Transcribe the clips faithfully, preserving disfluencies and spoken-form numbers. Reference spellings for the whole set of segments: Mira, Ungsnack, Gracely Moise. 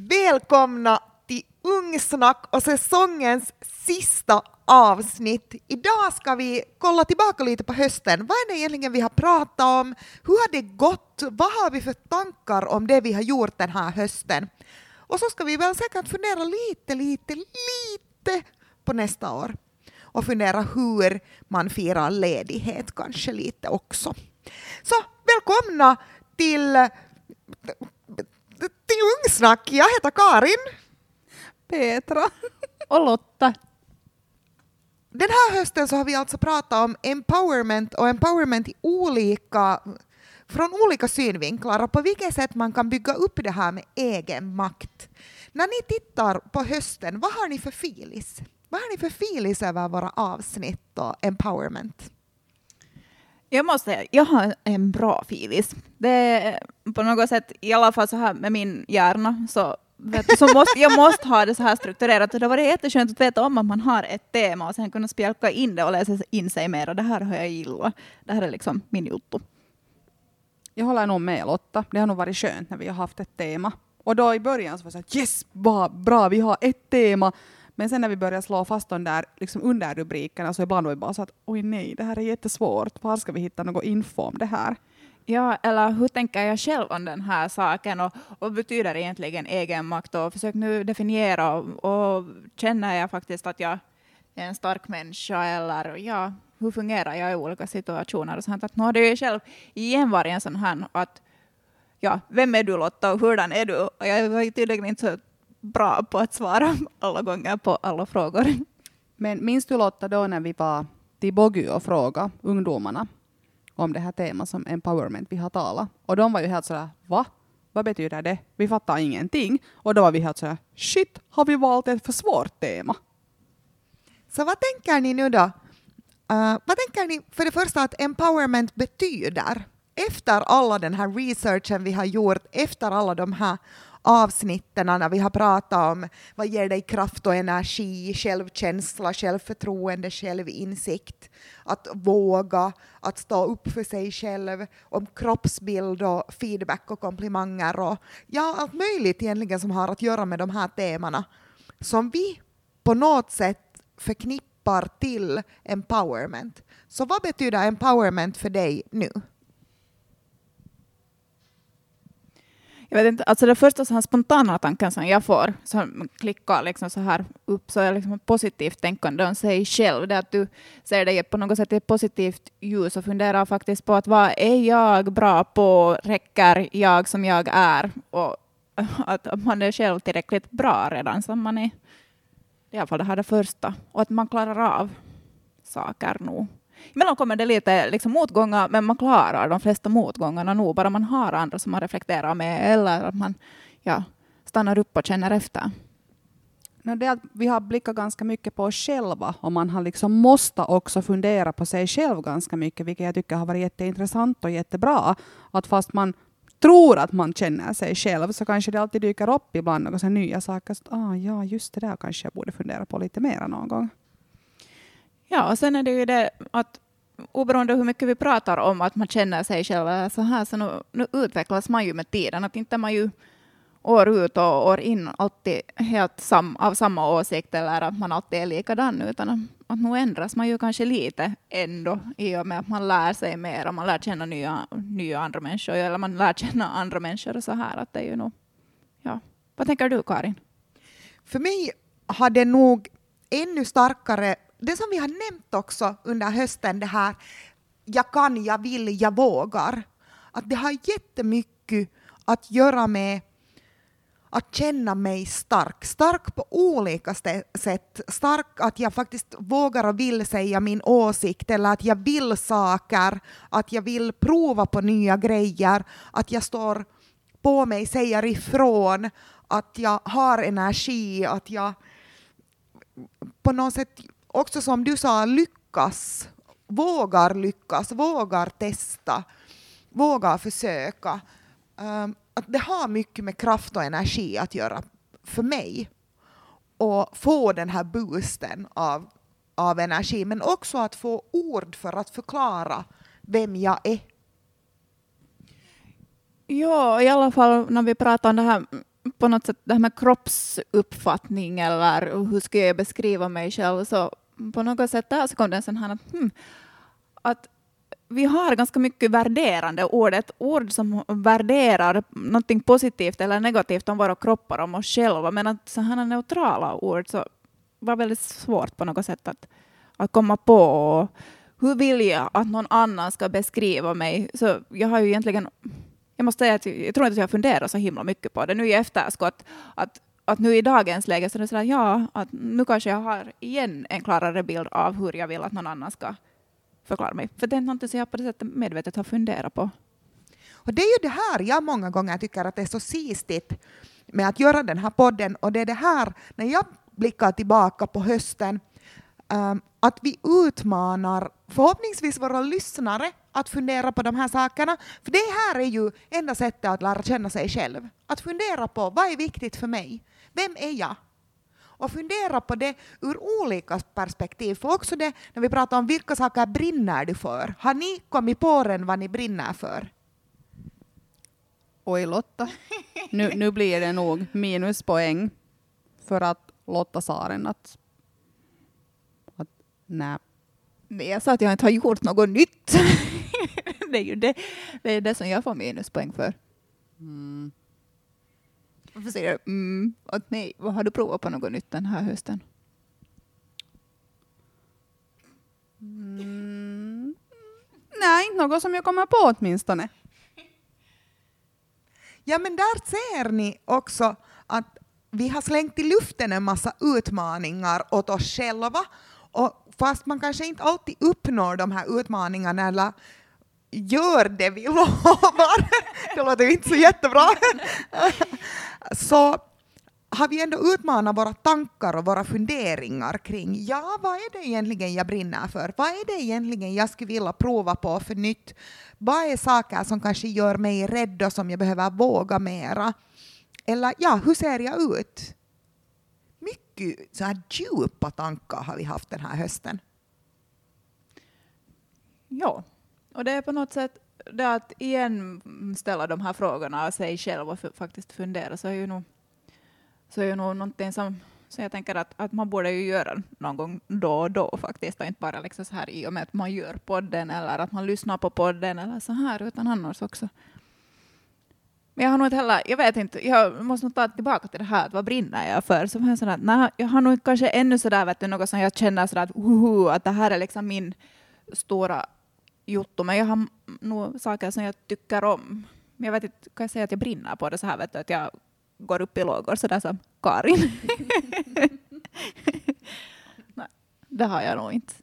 Välkomna till Ungsnack och säsongens sista avsnitt. Idag ska vi kolla tillbaka lite på hösten. Vad är det egentligen vi har pratat om? Hur har det gått? Vad har vi för tankar om det vi har gjort den här hösten? Och så ska vi väl säkert fundera lite, lite, lite på nästa år. Och fundera hur man firar ledighet kanske lite också. Så välkomna till... till Ungsnack. Jag heter Karin, Petra och Lotta. Den här hösten så har vi alltså pratat om empowerment och empowerment i olika, från olika synvinklar och på vilket sätt man kan bygga upp det här med egen makt. När ni tittar på hösten, vad har ni för filis? Vad har ni för filis över våra avsnitt och empowerment? Jag måste säga, jag har en bra filis. Det på något sätt, i alla fall så här med min hjärna, så, vet du, så måste, jag måste ha det så här strukturerat. Och det var det jätteskönt att veta om att man har ett tema och sen kunna spjälka in det och läsa in sig mer. Och det här har jag gillat. Det här är liksom min juttu. Jag håller nog med Lotta. Det har nog varit skönt när vi har haft ett tema. Och då i början så var det så här, yes, bra, bra, vi har ett tema. Men sen när vi börjar slå fast de där liksom under rubrikerna så ibland var det bara så att oj nej, det här är jättesvårt. Var ska vi hitta någon info om det här? Ja, eller hur tänker jag själv om den här saken och vad betyder egentligen egenmakt och försök nu definiera och, och känner jag faktiskt att jag är en stark människa eller ja, hur fungerar jag i olika situationer och sånt att nu har det ju själv igen varit en sån här att ja, vem är du Lotta och hurdan är du? Och jag var tydligen inte så bra på att svara alla gånger på alla frågor. Men minns du Lotta då när vi var till Bogu och frågade ungdomarna om det här temat som empowerment vi har talat? Och de var ju helt sådär, va? Vad betyder det? Vi fattar ingenting. Och då var vi helt sådär, shit, har vi valt ett för svårt tema? Så vad tänker ni nu då? Uh, vad tänker ni för det första att empowerment betyder? Efter alla den här researchen vi har gjort, efter alla de här avsnitten när vi har pratat om vad ger dig kraft och energi, självkänsla, självförtroende, självinsikt, att våga, att stå upp för sig själv, om kroppsbild och feedback och komplimanger och ja, allt möjligt egentligen som har att göra med de här temana som vi på något sätt förknippar till empowerment. Så vad betyder empowerment för dig nu? Jag vet inte, alltså det första så här spontana tanken som jag får som klickar liksom så här upp så är liksom positivt tänkande om sig själv. Det är att du ser dig på något sätt i ett positivt ljus och funderar faktiskt på att vad är jag bra på, räcker jag som jag är och att man är själv tillräckligt bra redan som man är. Det är i alla fall det här det första och att man klarar av saker nog. Emellan kommer det lite liksom motgångar, men man klarar de flesta motgångarna nog. Bara man har andra som man reflekterar med eller att man ja, stannar upp och känner efter. No, det att vi har blickat ganska mycket på oss själva och man har liksom måste också fundera på sig själv ganska mycket. Vilket jag tycker har varit jätteintressant och jättebra. Att fast man tror att man känner sig själv så kanske det alltid dyker upp ibland några så nya saker. Så, ah, ja, just det där kanske jag borde fundera på lite mer någon gång. Ja, och sen är det ju det att oberoende hur mycket vi pratar om att man känner sig själv så här så nu, nu utvecklas man ju med tiden. Att inte man ju år ut och år in alltid helt sam, av samma åsikt eller att man alltid är likadan utan att nu ändras man ju kanske lite ändå i och med att man lär sig mer och man lär känna nya, nya andra människor eller man lär känna andra människor och så här. Att det är ju nog, ja. Vad tänker du Karin? För mig har det nog ännu starkare det som vi har nämnt också under hösten, det här jag kan, jag vill, jag vågar. Att det har jättemycket att göra med att känna mig stark. Stark på olika sätt. Stark att jag faktiskt vågar och vill säga min åsikt eller att jag vill saker. Att jag vill prova på nya grejer. Att jag står på mig, säger ifrån. Att jag har energi. Att jag på något sätt... Också som du sa, lyckas, vågar lyckas, vågar testa, vågar försöka. Att det har mycket med kraft och energi att göra för mig. Och få den här boosten av, av energi. Men också att få ord för att förklara vem jag är. Ja, i alla fall när vi pratar om det här på något sätt det här med kroppsuppfattning eller hur ska jag beskriva mig själv, så på något sätt där så kom den sen här att, hmm, att vi har ganska mycket värderande ord, ett ord som värderar något positivt eller negativt om våra kroppar, om oss själva, men att så här neutrala ord så var väldigt svårt på något sätt att, att komma på. Och hur vill jag att någon annan ska beskriva mig? Så jag har ju egentligen, jag måste säga att jag tror inte att jag funderar så himla mycket på det. Nu i efterskott, att, att nu i dagens läge så är det sådär, ja, att nu kanske jag har igen en klarare bild av hur jag vill att någon annan ska förklara mig. För det är något som jag på det sättet medvetet har funderat på. Och det är ju det här jag många gånger tycker att det är så sistigt med att göra den här podden. Och det är det här, när jag blickar tillbaka på hösten, att vi utmanar förhoppningsvis våra lyssnare att fundera på de här sakerna. För det här är ju enda sättet att lära känna sig själv. Att fundera på vad är viktigt för mig? Vem är jag? Och fundera på det ur olika perspektiv. För också det när vi pratar om vilka saker brinner du för. Har ni kommit på den vad ni brinner för? Oj Lotta. Nu, nu blir det nog minuspoäng för att Lotta sa den att nej. Nej, jag sa att jag inte har gjort något nytt. det är ju det, det, är det som jag får minuspoäng för. Mm. Varför säger du? Mm. Och nej, vad har du provat på något nytt den här hösten? Mm. Nej, inte något som jag kommer på åtminstone. Ja, men där ser ni också att vi har slängt i luften en massa utmaningar åt oss själva. Och fast man kanske inte alltid uppnår de här utmaningarna eller gör det vi lovar, det låter ju inte så jättebra, så har vi ändå utmanat våra tankar och våra funderingar kring, ja, vad är det egentligen jag brinner för? Vad är det egentligen jag skulle vilja prova på för nytt? Vad är saker som kanske gör mig rädd och som jag behöver våga mera? Eller ja, hur ser jag ut? Mycket så här djupa tankar har vi haft den här hösten. Ja, och det är på något sätt det att igen ställa de här frågorna och sig själv och f- faktiskt fundera, så är ju nog, så är ju nog någonting som, som jag tänker att, att man borde ju göra någon gång då och då faktiskt, och inte bara liksom så här i och med att man gör podden eller att man lyssnar på podden eller så här, utan annars också. Men jag har nog inte heller, jag vet inte, jag måste nog ta tillbaka till det här, att vad brinner jag för? Så jag, sådär, nej, jag har nog kanske ännu sådär, vet du, något som jag känner sådär, att, uh, att det här är liksom min stora jotto. Men jag har nog saker som jag tycker om. Men jag vet inte, kan jag säga att jag brinner på det så här, vet du, att jag går upp i lågor sådär som Karin. Nej, det har jag nog inte.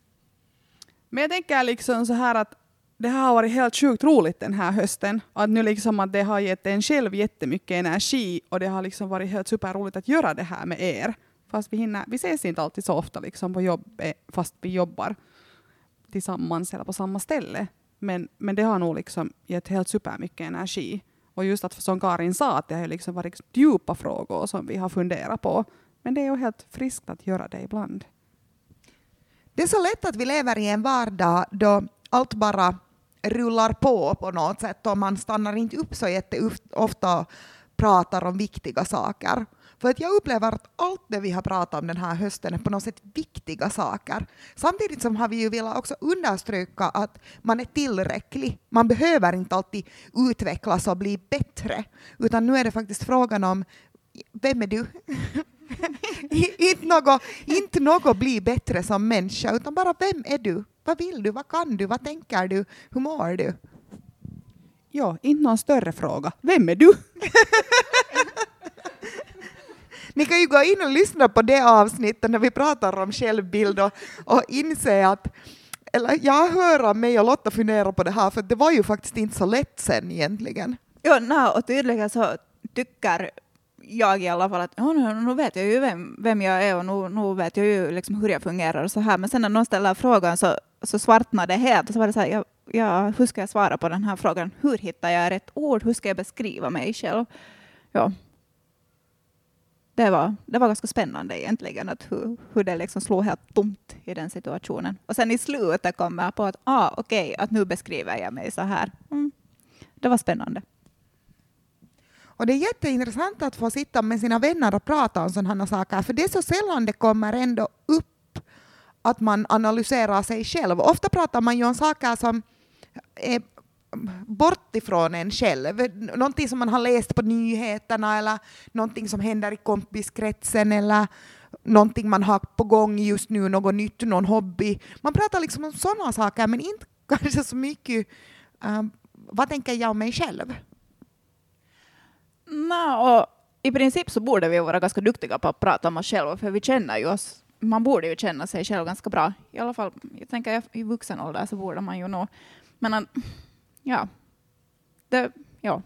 Men jag tänker liksom så här att det har varit helt sjukt roligt den här hösten. Att nu liksom att det har gett en själv jättemycket energi. Och det har liksom varit helt superroligt att göra det här med er. Fast vi hinner, vi ses inte alltid så ofta liksom på jobbet. Fast vi jobbar tillsammans eller på samma ställe. Men, men det har nog liksom gett helt supermycket energi. Och just att som Karin sa, att det har liksom varit djupa frågor som vi har funderat på. Men det är ju helt friskt att göra det ibland. Det är så lätt att vi lever i en vardag då allt bara rullar på på något sätt och man stannar inte upp så jätteofta och pratar om viktiga saker. För att jag upplever att allt det vi har pratat om den här hösten är på något sätt viktiga saker. Samtidigt som har vi ju velat också understryka att man är tillräcklig. Man behöver inte alltid utvecklas och bli bättre. Utan nu är det faktiskt frågan om, vem är du? inte, något, inte något bli bättre som människa, utan bara vem är du? Vad vill du? Vad kan du? Vad tänker du? Hur mår du? Ja, inte någon större fråga. Vem är du? Ni kan ju gå in och lyssna på det avsnittet när vi pratar om självbild och, och inse att, eller jag hör mig och Lotta fundera på det här, för det var ju faktiskt inte så lätt sen egentligen. Ja, no, och tydligen så tycker jag i alla fall att oh, nu, nu vet jag ju vem, vem jag är och nu, nu vet jag ju liksom hur jag fungerar och så här. Men sen när någon ställer frågan så, så svartnar det helt. Och så var det så här, ja, ja, hur ska jag svara på den här frågan? Hur hittar jag rätt ord? Hur ska jag beskriva mig själv? Ja. Det var, det var ganska spännande egentligen att hur, hur det liksom slog helt tomt i den situationen. Och sen i slutet kom jag på att ah, okej, okay, att nu beskriver jag mig så här. Mm. Det var spännande. Och det är jätteintressant att få sitta med sina vänner och prata om sådana saker. För det är så sällan det kommer ändå upp att man analyserar sig själv. Ofta pratar man ju om saker som är bortifrån en själv. Någonting som man har läst på nyheterna eller någonting som händer i kompiskretsen eller någonting man har på gång just nu, något nytt, någon hobby. Man pratar liksom om sådana saker men inte kanske så mycket um, vad tänker jag om mig själv? No, och i princip så borde vi vara ganska duktiga på att prata om oss själva för vi känner ju oss. Man borde ju känna sig själv ganska bra. I alla fall, jag tänker i vuxen ålder så borde man ju nå. Men ja, det, ja.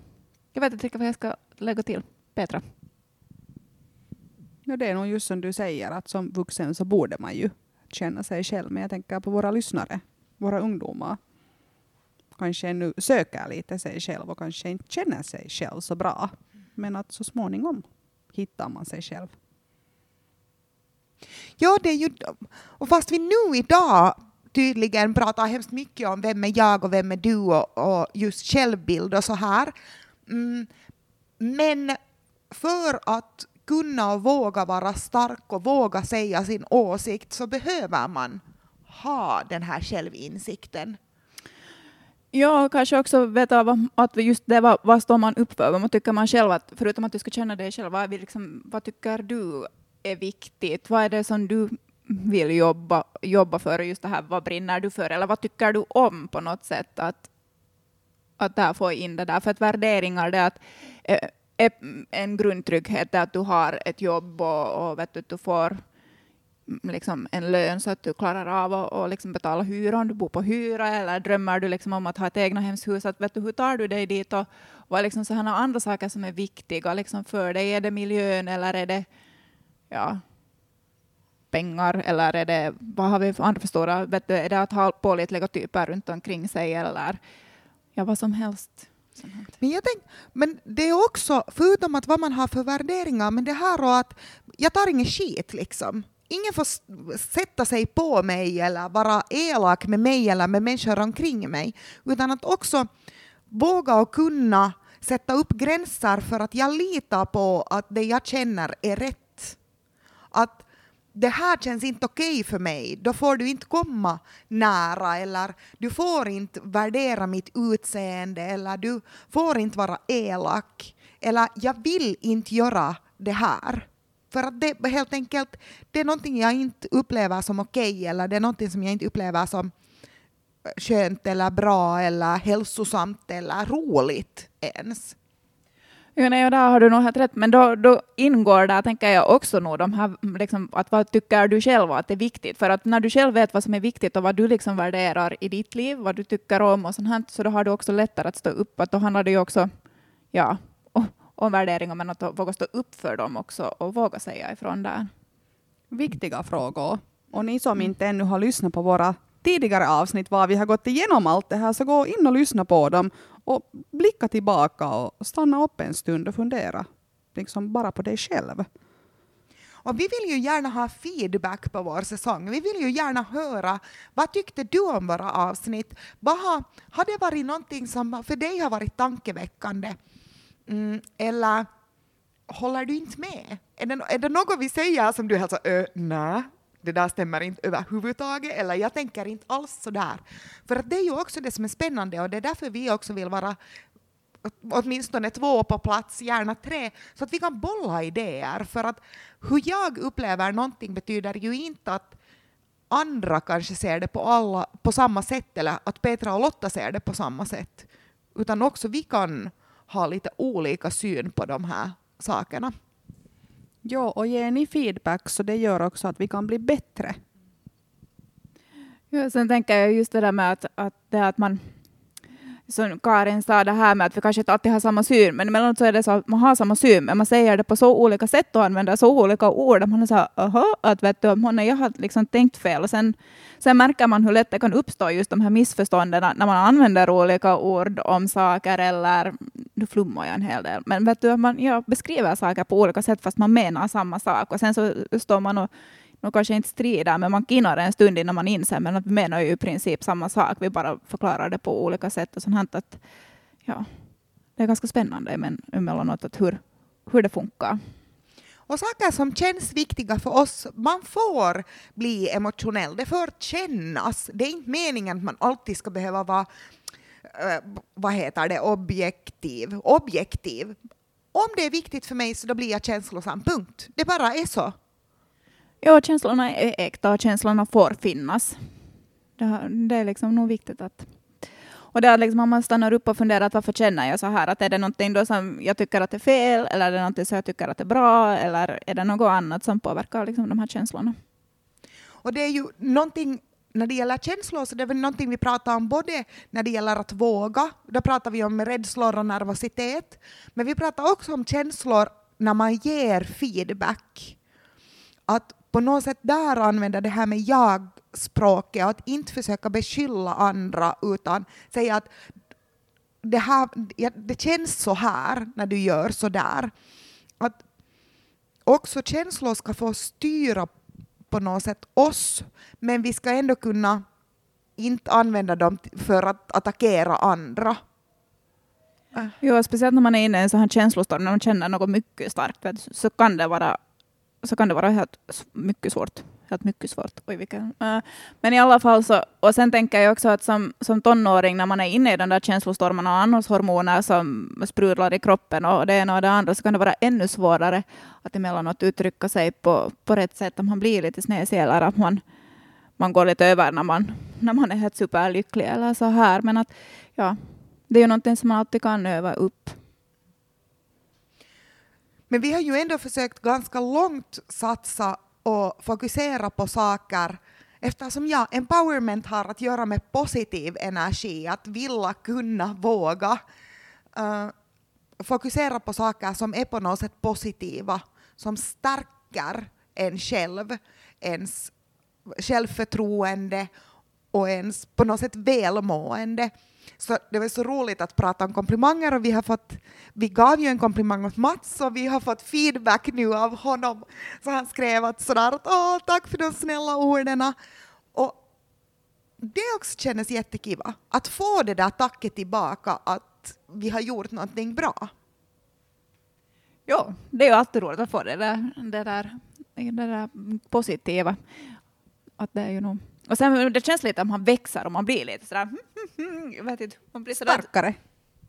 Jag vet inte vad jag ska lägga till. Petra? No, det är nog just som du säger att som vuxen så borde man ju känna sig själv. Men jag tänker på våra lyssnare, våra ungdomar. Kanske nu söker lite sig själv och kanske inte känner sig själv så bra. Men att så småningom hittar man sig själv. Ja, det är ju... Och fast vi nu idag tydligen pratar hemskt mycket om vem är jag och vem är du och, och just självbild och så här. Mm, men för att kunna och våga vara stark och våga säga sin åsikt så behöver man ha den här självinsikten. Ja, kanske också veta att just det var, vad står man upp för. Vad tycker man själv att, förutom att du ska känna dig själv, vad, liksom, vad tycker du är viktigt? Vad är det som du vill jobba, jobba för? Just det här, vad brinner du för? Eller vad tycker du om på något sätt? Att, att där få in det där. För att värderingar, det är att äh, en grundtrygghet är att du har ett jobb och, och vet du, du får liksom en lön så att du klarar av att och liksom betala hyran, du bor på hyra eller drömmer du liksom om att ha ett egna hemshus, att vet du, hur tar du dig dit och vad liksom så här andra saker som är viktiga liksom för dig, är det miljön eller är det ja, pengar eller är det, vad har vi för andra förståra, vet du, är det att ha pålitliga typer runt omkring sig eller ja, vad som helst. Men, jag tänk, men det är också, förutom att vad man har för värderingar, men det här och att jag tar ingen skit liksom. Ingen får sätta sig på mig eller vara elak med mig eller med människor omkring mig. Utan att också våga och kunna sätta upp gränser för att jag litar på att det jag känner är rätt. Att det här känns inte okej för mig. Då får du inte komma nära eller du får inte värdera mitt utseende eller du får inte vara elak. Eller jag vill inte göra det här. För att det helt enkelt, det är någonting jag inte upplever som okej eller det är någonting som jag inte upplever som skönt eller bra eller hälsosamt eller roligt ens. Ja, nej, där har du nog helt rätt. Men då, då ingår där, tänker jag också nog, de här, liksom, att vad tycker du själv att det är viktigt? För att när du själv vet vad som är viktigt och vad du liksom värderar i ditt liv, vad du tycker om och sånt här, så då har du också lättare att stå upp. Att då handlar det ju också, ja... om värderingar men att våga stå upp för dem också och våga säga ifrån där. Viktiga frågor. Och ni som inte ännu har lyssnat på våra tidigare avsnitt var vi har gått igenom allt det här så gå in och lyssna på dem och blicka tillbaka och stanna upp en stund och fundera liksom bara på dig själv. Och vi vill ju gärna ha feedback på vår säsong. Vi vill ju gärna höra, vad tyckte du om våra avsnitt? Bara, har det varit någonting som för dig har varit tankeväckande? Mm, eller håller du inte med? Är det, är det något vi säger som du helt så, äh, nej, det där stämmer inte överhuvudtaget. Eller jag tänker inte alls sådär. För att det är ju också det som är spännande. Och det är därför vi också vill vara åtminstone två på plats, gärna tre. Så att vi kan bolla idéer. För att hur jag upplever någonting betyder ju inte att andra kanske ser det på, alla, på samma sätt. Eller att Petra och Lotta ser det på samma sätt. Utan också vi kan... ha lite olika syn på de här sakerna. Ja, och ger ni feedback så det gör också att vi kan bli bättre. Ja, sen tänker jag just det där med att, att, det att man, som Karin sa det här med att vi kanske inte alltid har samma syn, men emellanåt så är det så att man har samma syn, men man säger det på så olika sätt och använder så olika ord. Man är så här, aha, att vet du, hon och jag har liksom tänkt fel. Och sen, sen märker man hur lätt det kan uppstå just de här missförstånden när man använder olika ord om saker eller du flummar jag en hel del. Men vet du, man ja, beskriver saker på olika sätt fast man menar samma sak. Och sen så står man och, och kanske inte strider, men man kinnar en stund innan man inser. Men att vi menar ju i princip samma sak. Vi bara förklarar det på olika sätt och sånt här. Att, ja, det är ganska spännande men emellanåt att hur, hur det funkar. Och saker som känns viktiga för oss, man får bli emotionell. Det får kännas. Det är inte meningen att man alltid ska behöva vara, vad heter det, objektiv. Objektiv. Om det är viktigt för mig så då blir jag känslosam, punkt. Det bara är så. Ja, känslorna är äkta och känslorna får finnas. Det, det är liksom nog viktigt att... Och där liksom man stannar upp och funderar att varför känner jag så här? Att är det någonting då som jag tycker att det är fel? Eller är det någonting som jag tycker att det är bra? Eller är det något annat som påverkar liksom de här känslorna? Och det är ju någonting... När det gäller känslor så det är väl någonting vi pratar om både när det gäller att våga. Då pratar vi om rädslor och nervositet. Men vi pratar också om känslor när man ger feedback. Att på något sätt där använda det här med jag-språket. Att inte försöka beskylla andra utan säga att det, här, det känns så här när du gör så där. Att också känslor ska få styra på något sätt oss, men vi ska ändå kunna inte använda dem för att attackera andra. Äh. Jo, speciellt när man är inne i en sån här känslostorm, när man känner något mycket starkt, så kan det vara, så kan det vara helt mycket svårt. Helt mycket svårt. Oj, vilken. Äh. Men i alla fall så, och sen tänker jag också att som, som tonåring, när man är inne i den där känslostormarna och annars hormoner som sprudlar i kroppen och det ena och det andra, så kan det vara ännu svårare att emellanåt uttrycka sig på, på rätt sätt, om man blir lite snäsig eller att man, man går lite över när man, när man är helt superlycklig eller så här. Men att, ja, det är ju någonting som man alltid kan öva upp. Men vi har ju ändå försökt ganska långt satsa och fokusera på saker eftersom ja, empowerment har att göra med positiv energi, att vilja, kunna, våga. Uh, fokusera på saker som är på något sätt positiva, som stärker en själv, ens självförtroende och ens på något sätt välmående. Så det var så roligt att prata om komplimanger och vi har fått, vi gav ju en komplimang åt Mats och vi har fått feedback nu av honom. Så han skrev att sådär att åh, tack för de snälla orden. Och det också kändes jättekiva att få det där tacket tillbaka att vi har gjort någonting bra. Ja, det är ju alltid roligt att få det där, det där, det där positiva. Att det är ju nog... Och sen det känns lite att man växer och man blir lite sådär, jag vet inte, man blir sådär, starkare.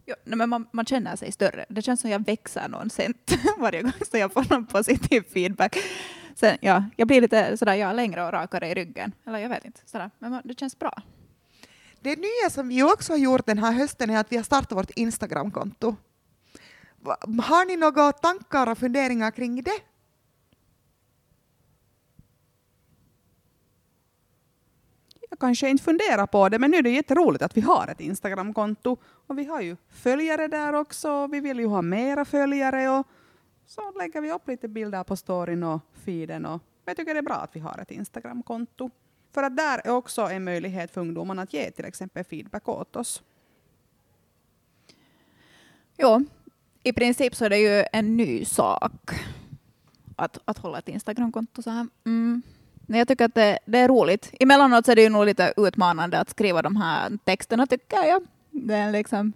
Ja, men man, man känner sig större. Det känns som jag växer någon cent varje gång så jag får någon positiv feedback. Sen, ja, jag blir lite sådär, jag är längre och rakare i ryggen. Eller jag vet inte, sådär. Men man, det känns bra. Det nya som vi också har gjort den här hösten är att vi har startat vårt Instagram-konto. Har ni några tankar och funderingar kring det? Kanske inte fundera på det, men nu är det jätteroligt att vi har ett Instagram-konto och vi har ju följare där också och vi vill ju ha mera följare och så lägger vi upp lite bilder på storyn och feeden och jag tycker det är bra att vi har ett Instagram-konto för att där är också en möjlighet för ungdomarna att ge till exempel feedback åt oss. Ja, i princip så är det ju en ny sak att, att hålla ett Instagram-konto så här. Mm. Jag tycker att det, det är roligt. Emellanåt så är det ju nog lite utmanande att skriva de här texterna, tycker jag. Det är liksom...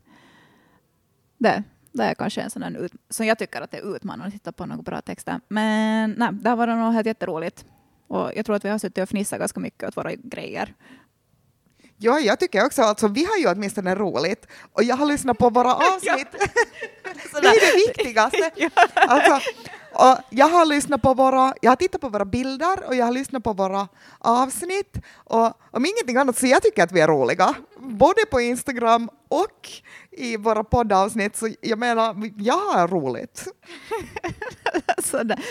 Det, det är kanske en sån här... Ut, så jag tycker att det är utmanande att hitta på några bra texter. Men nej, det var nog helt jätteroligt. Och jag tror att vi har suttit och fnissat ganska mycket åt våra grejer. Ja, jag tycker också. Alltså, vi har ju åtminstone roligt. Och jag har lyssnat på våra avsnitt. Det är det viktigaste. Alltså... Och jag har lyssnat på våra, jag har tittat på våra bilder och jag har lyssnat på våra avsnitt och om ingenting annat så jag tycker att vi är roliga både på Instagram och i våra poddavsnitt så jag menar, jag har roligt. Sådär.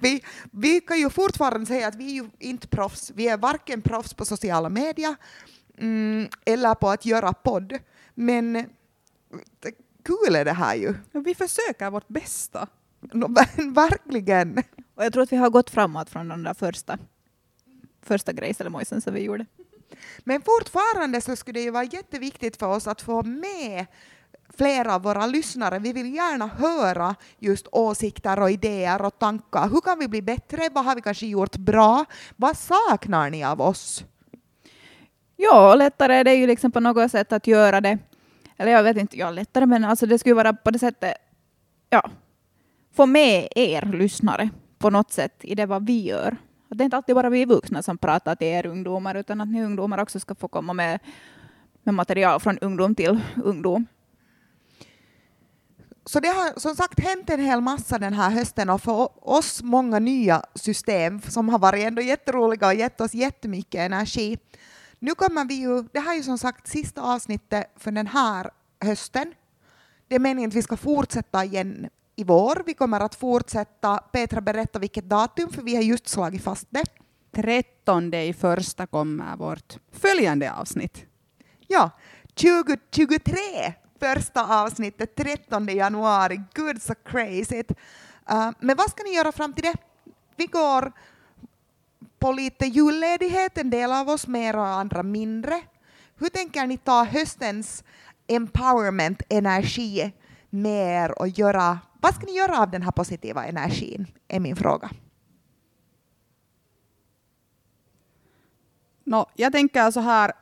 vi, vi kan ju fortfarande säga att vi är ju inte proffs, vi är varken proffs på sociala medier mm, eller på att göra podd, men kul är det här ju. Vi försöker vårt bästa. Verkligen. Och jag tror att vi har gått framåt från den där första, första Gracely Moisen som vi gjorde. Men fortfarande så skulle det ju vara jätteviktigt för oss att få med flera av våra lyssnare. Vi vill gärna höra just åsikter och idéer och tankar. Hur kan vi bli bättre? Vad har vi kanske gjort bra? Vad saknar ni av oss? Ja, lättare är det ju liksom på något sätt att göra det. Eller jag vet inte, jag lättare. Men alltså det skulle vara på det sättet. Ja. Få med er lyssnare på något sätt i det vad vi gör. Att det är inte alltid bara vi vuxna som pratar till er ungdomar. Utan att ni ungdomar också ska få komma med, med material från ungdom till ungdom. Så det har som sagt hänt en hel massa den här hösten och för oss många nya system som har varit ändå jätteroliga och gett oss jättemycket energi. Nu kommer vi ju, det här är ju som sagt sista avsnittet för den här hösten. Det är meningen att vi ska fortsätta igen i vår. Vi kommer att fortsätta. Petra berättar vilket datum för vi har just slagit fast det. trettonde i första kommer vårt följande avsnitt. Ja, tjugo tjugotre. Första avsnittet, trettonde januari. Gud, så crazy. Uh, men vad ska ni göra fram till det? Vi går på lite julledighet, en del av oss mer och andra mindre. Hur tänker ni ta höstens empowerment, energi mer och göra? Vad ska ni göra av den här positiva energin är min fråga. No, jag tänker så här,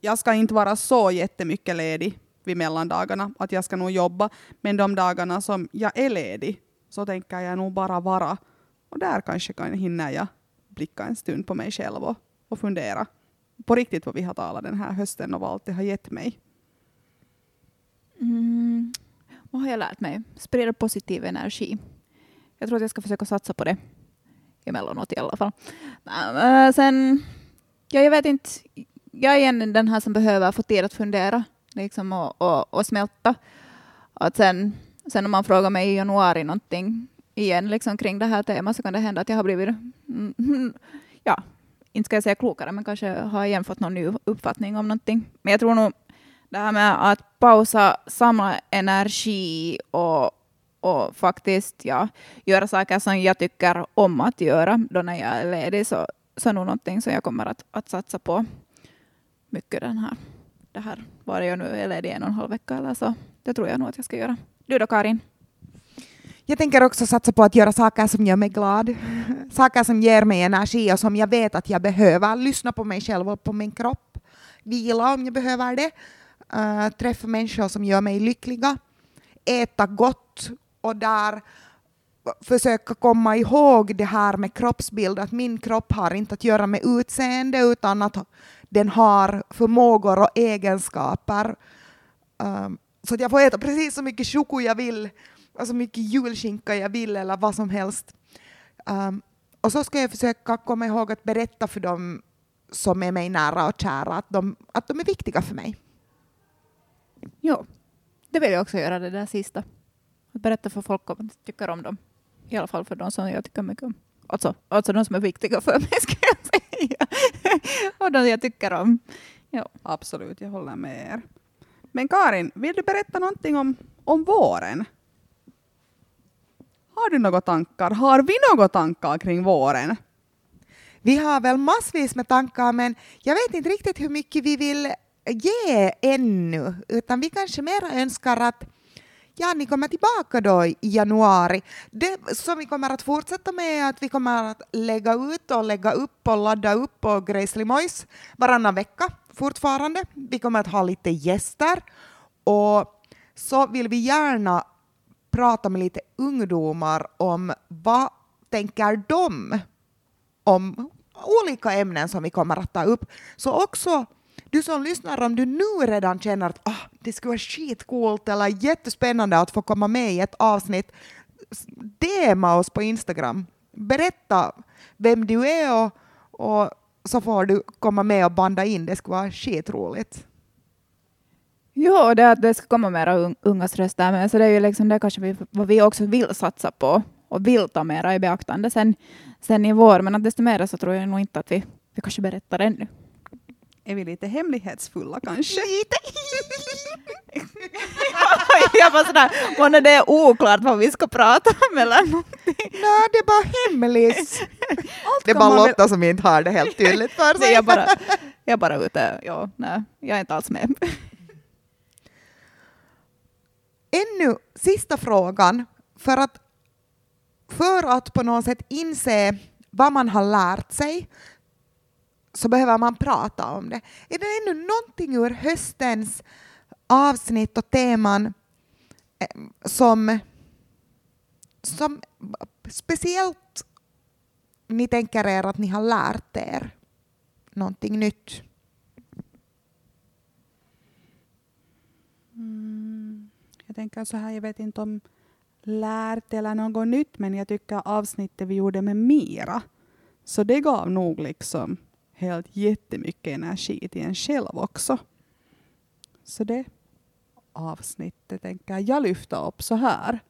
jag ska inte vara så jättemycket ledig vid mellandagarna, att jag ska nog jobba, men de dagarna som jag är ledig så tänker jag nog bara vara, och där kanske kan hinner jag blicka en stund på mig själv och, och fundera på riktigt vad vi har talat den här hösten och vad allt det har gett mig. Mm. Vad har jag lärt mig? Sprida positiv energi. Jag tror att jag ska försöka satsa på det emellanåt i alla fall. Sen, ja, jag vet inte, jag är igen den här som behöver få tid att fundera liksom och, och, och smälta. Att sen, sen om man frågar mig i januari någonting igen liksom kring det här temat så kan det hända att jag har blivit mm, ja, inte ska jag säga klokare, men kanske har igen fått någon ny uppfattning om någonting. Men jag tror nog det här med att pausa, samla energi och, och faktiskt ja, göra saker som jag tycker om att göra då när jag är ledig så, så är nog någonting som jag kommer att, att satsa på mycket den här Det här var jag nu är ledig en och en halv vecka eller så. Det tror jag nog att jag ska göra. Du då, Karin? Jag tänker också satsa på att göra saker som gör mig glad. Saker som ger mig energi och som jag vet att jag behöver. Lyssna på mig själv och på min kropp. Vila om jag behöver det. Uh, träffa människor som gör mig lyckliga. Äta gott och där försöka komma ihåg det här med kroppsbild. Att min kropp har inte att göra med utseende utan att den har förmågor och egenskaper. Um, så att jag får äta precis så mycket choco jag vill. Och så mycket julskinka jag vill eller vad som helst. Um, och så ska jag försöka komma ihåg att berätta för dem som är mig nära och kära. Att de, att de är viktiga för mig. Jo, det vill jag också göra det där sista. Att berätta för folk om att jag tycker om dem. I alla fall för de som jag tycker mycket om. Alltså, alltså de som är viktiga för mig ska jag säga. Och det jag tycker om. Ja, absolut, jag håller med er. Men Karin, vill du berätta någonting om, om våren? Har du några tankar? Har vi några tankar kring våren? Vi har väl massvis med tankar, men jag vet inte riktigt hur mycket vi vill ge ännu. Utan vi kanske mer önskar att ja, ni kommer tillbaka då i januari. Det som vi kommer att fortsätta med är att vi kommer att lägga ut och lägga upp och ladda upp på Gracely Moise varannan vecka fortfarande. Vi kommer att ha lite gäster och så vill vi gärna prata med lite ungdomar om vad tänker de om olika ämnen som vi kommer att ta upp. Så också du som lyssnar, om du nu redan känner att oh, det skulle vara skitcoolt eller jättespännande att få komma med i ett avsnitt, D M a oss på Instagram. Berätta vem du är och, och så får du komma med och banda in. Det skulle vara skitroligt. Ja, det, det ska komma mera ungas röster med. Så det är ju liksom det kanske vi, vad vi också vill satsa på och vill ta mera i beaktande sen, sen i vår. Men att desto mer så tror jag nog inte att vi, vi kanske berättar ännu. Är vi lite hemlighetsfulla kanske? Lite. Jag var sådär, var det är oklart vad vi ska prata om eller någonting? Nej, det är bara hemligt. Det är bara Lotta väl som inte har det helt tydligt för sig. Nej, jag bara, jag bara ute, ja, nej, jag är inte alls med. Ännu sista frågan, för att, för att på något sätt inse vad man har lärt sig, så behöver man prata om det. Är det ännu någonting ur höstens avsnitt och teman som, som speciellt ni tänker er att ni har lärt er någonting nytt. Mm, jag tänker så här, jag vet inte om lärt eller något nytt, men jag tycker avsnittet vi gjorde med Mira, så det gav nog liksom helt jättemycket energi till en själv också. Så det avsnittet tänker jag lyfta upp så här.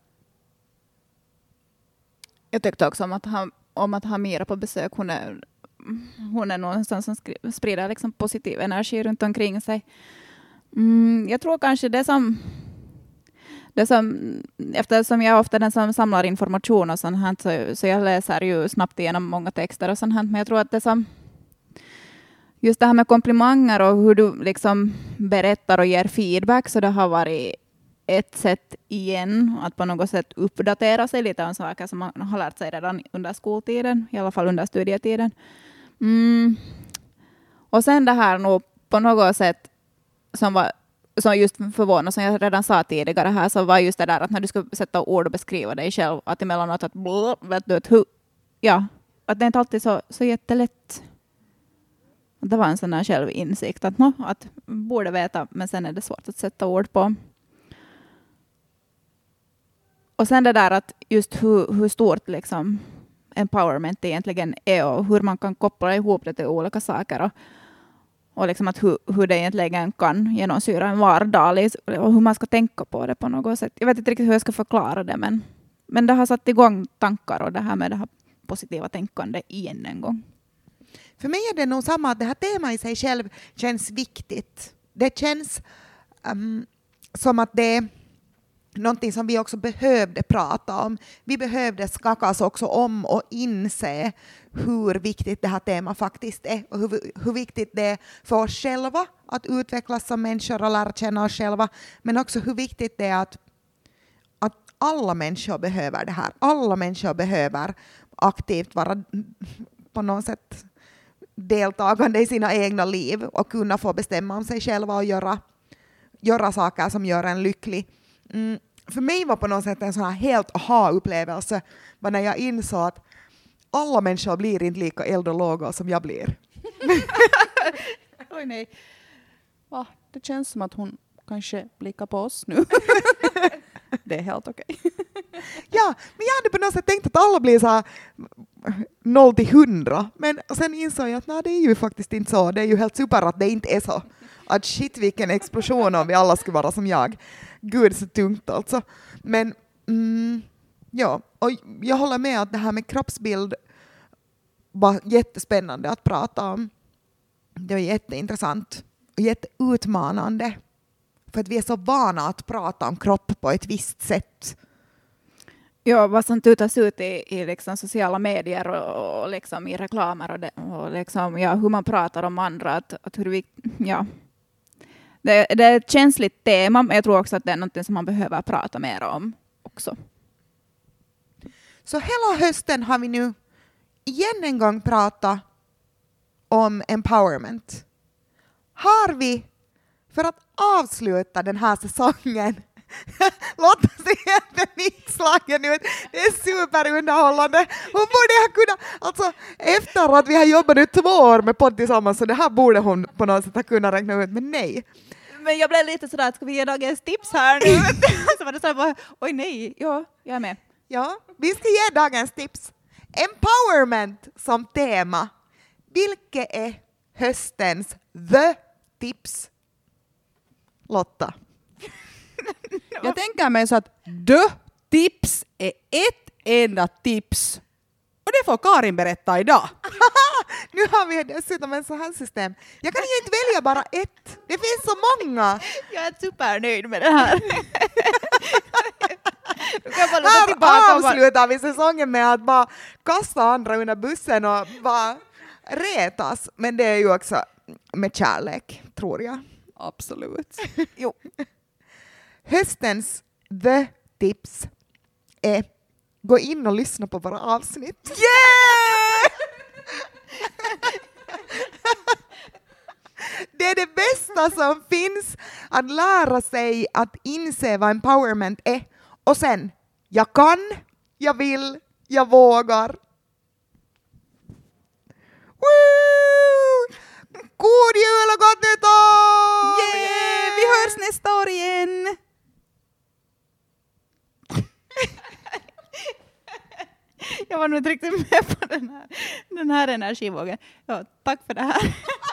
Jag tyckte också om att ha, om att ha Mira på besök. Hon är, hon är någonstans som skri- sprider liksom positiv energi runt omkring sig. Mm, jag tror kanske det som, det som, eftersom jag är ofta den som samlar information och sånt här, så, så jag läser ju snabbt igenom många texter och sånt här, men jag tror att det som, just det här med komplimanger och hur du liksom berättar och ger feedback, så det har varit ett sätt igen att på något sätt uppdatera sig lite om saker som man har lärt sig redan under skoltiden, i alla fall under studietiden. Mm. Och sen det här nog på något sätt som var som just förvånande, som jag redan sa tidigare här, så var just det där att när du ska sätta ord och beskriva dig själv, att emellanåt att blå, vet du, att, ja, att det inte alltid är så, så jättelätt. Det var en sån här självinsikt att, no, att borde veta, men sen är det svårt att sätta ord på. Och sen det där att just hur, hur stort liksom empowerment egentligen är och hur man kan koppla ihop det till olika saker. Och, och liksom att hur, hur det egentligen kan genomsyra en vardag och hur man ska tänka på det på något sätt. Jag vet inte riktigt hur jag ska förklara det, men, men det har satt igång tankar och det här med det här positiva tänkande igen en gång. För mig är det nog samma att det här temat i sig själv känns viktigt. Det känns um, som att det är någonting som vi också behövde prata om. Vi behövde skakas också om och inse hur viktigt det här temat faktiskt är. Och hur, hur viktigt det är för oss själva att utvecklas som människor och lära känna oss själva. Men också hur viktigt det är att, att alla människor behöver det här. Alla människor behöver aktivt vara på något sätt deltagande i sina egna liv och kunna få bestämma om sig själva och göra, göra saker som gör en lycklig. Mm. För mig var på något sätt en sån här helt aha-upplevelse när jag insåg att alla människor blir inte lika eld och lågor som jag blir. Oj nej. Va, det känns som att hon kanske blickar på oss nu. Det är helt okej. Ja, men jag hade på något sätt tänkt att alla blir så här noll till hundra. Men sen insåg jag att nej, det är ju faktiskt inte så. Det är ju helt super att det inte är så. Att shit, vilken explosion om vi alla skulle vara som jag. Gud, så tungt alltså. Men mm, ja, och jag håller med att det här med kroppsbild var jättespännande att prata om. Det var jätteintressant och jätteutmanande. För att vi är så vana att prata om kropp på ett visst sätt. Ja, vad som tutas ut i, i liksom sociala medier och, och liksom i reklamer och, det, och liksom, ja, hur man pratar om andra. Att, att hur vi, ja. det, det är ett känsligt tema, men jag tror också att det är något som man behöver prata mer om också. Så hela hösten har vi nu igen en gång pratat om empowerment. Har vi, för att avsluta den här säsongen, låt oss se mixlagen ut. Det är superunderhållande. Hon borde ha kunnat, alltså efter att vi har jobbat nu två år med podd tillsammans, så det här borde hon på något sätt ha kunnat räkna ut, men nej. Men jag blev lite sådär, ska vi ge dagens tips här nu? Så var det så bara, oj nej, ja, jag är med. Ja, vi ska ge dagens tips. Empowerment som tema. Vilket är höstens the tips? Lotta. Jag tänker mig så att dö tips är ett enda tips. Och det får Karin berätta idag. Nu har vi dessutom en sån här system. Jag kan ju inte välja bara ett. Det finns så många. Jag är supernöjd med det här. Här avslutar vi säsongen med att bara kasta andra under bussen och bara retas. Men det är ju också med kärlek, tror jag. Absolut. Jo. Höstens The Tips är gå in och lyssna på våra avsnitt. Yeah! det är det bästa som finns. Att lära sig att inse vad empowerment är. Och sen, jag kan, jag vill, jag vågar. Woo! God jul och gott nytt år! Yeah! Vi hörs nästa år igen! Jag var nog inte riktigt med på den här, den här energivågen. Ja, tack för det här.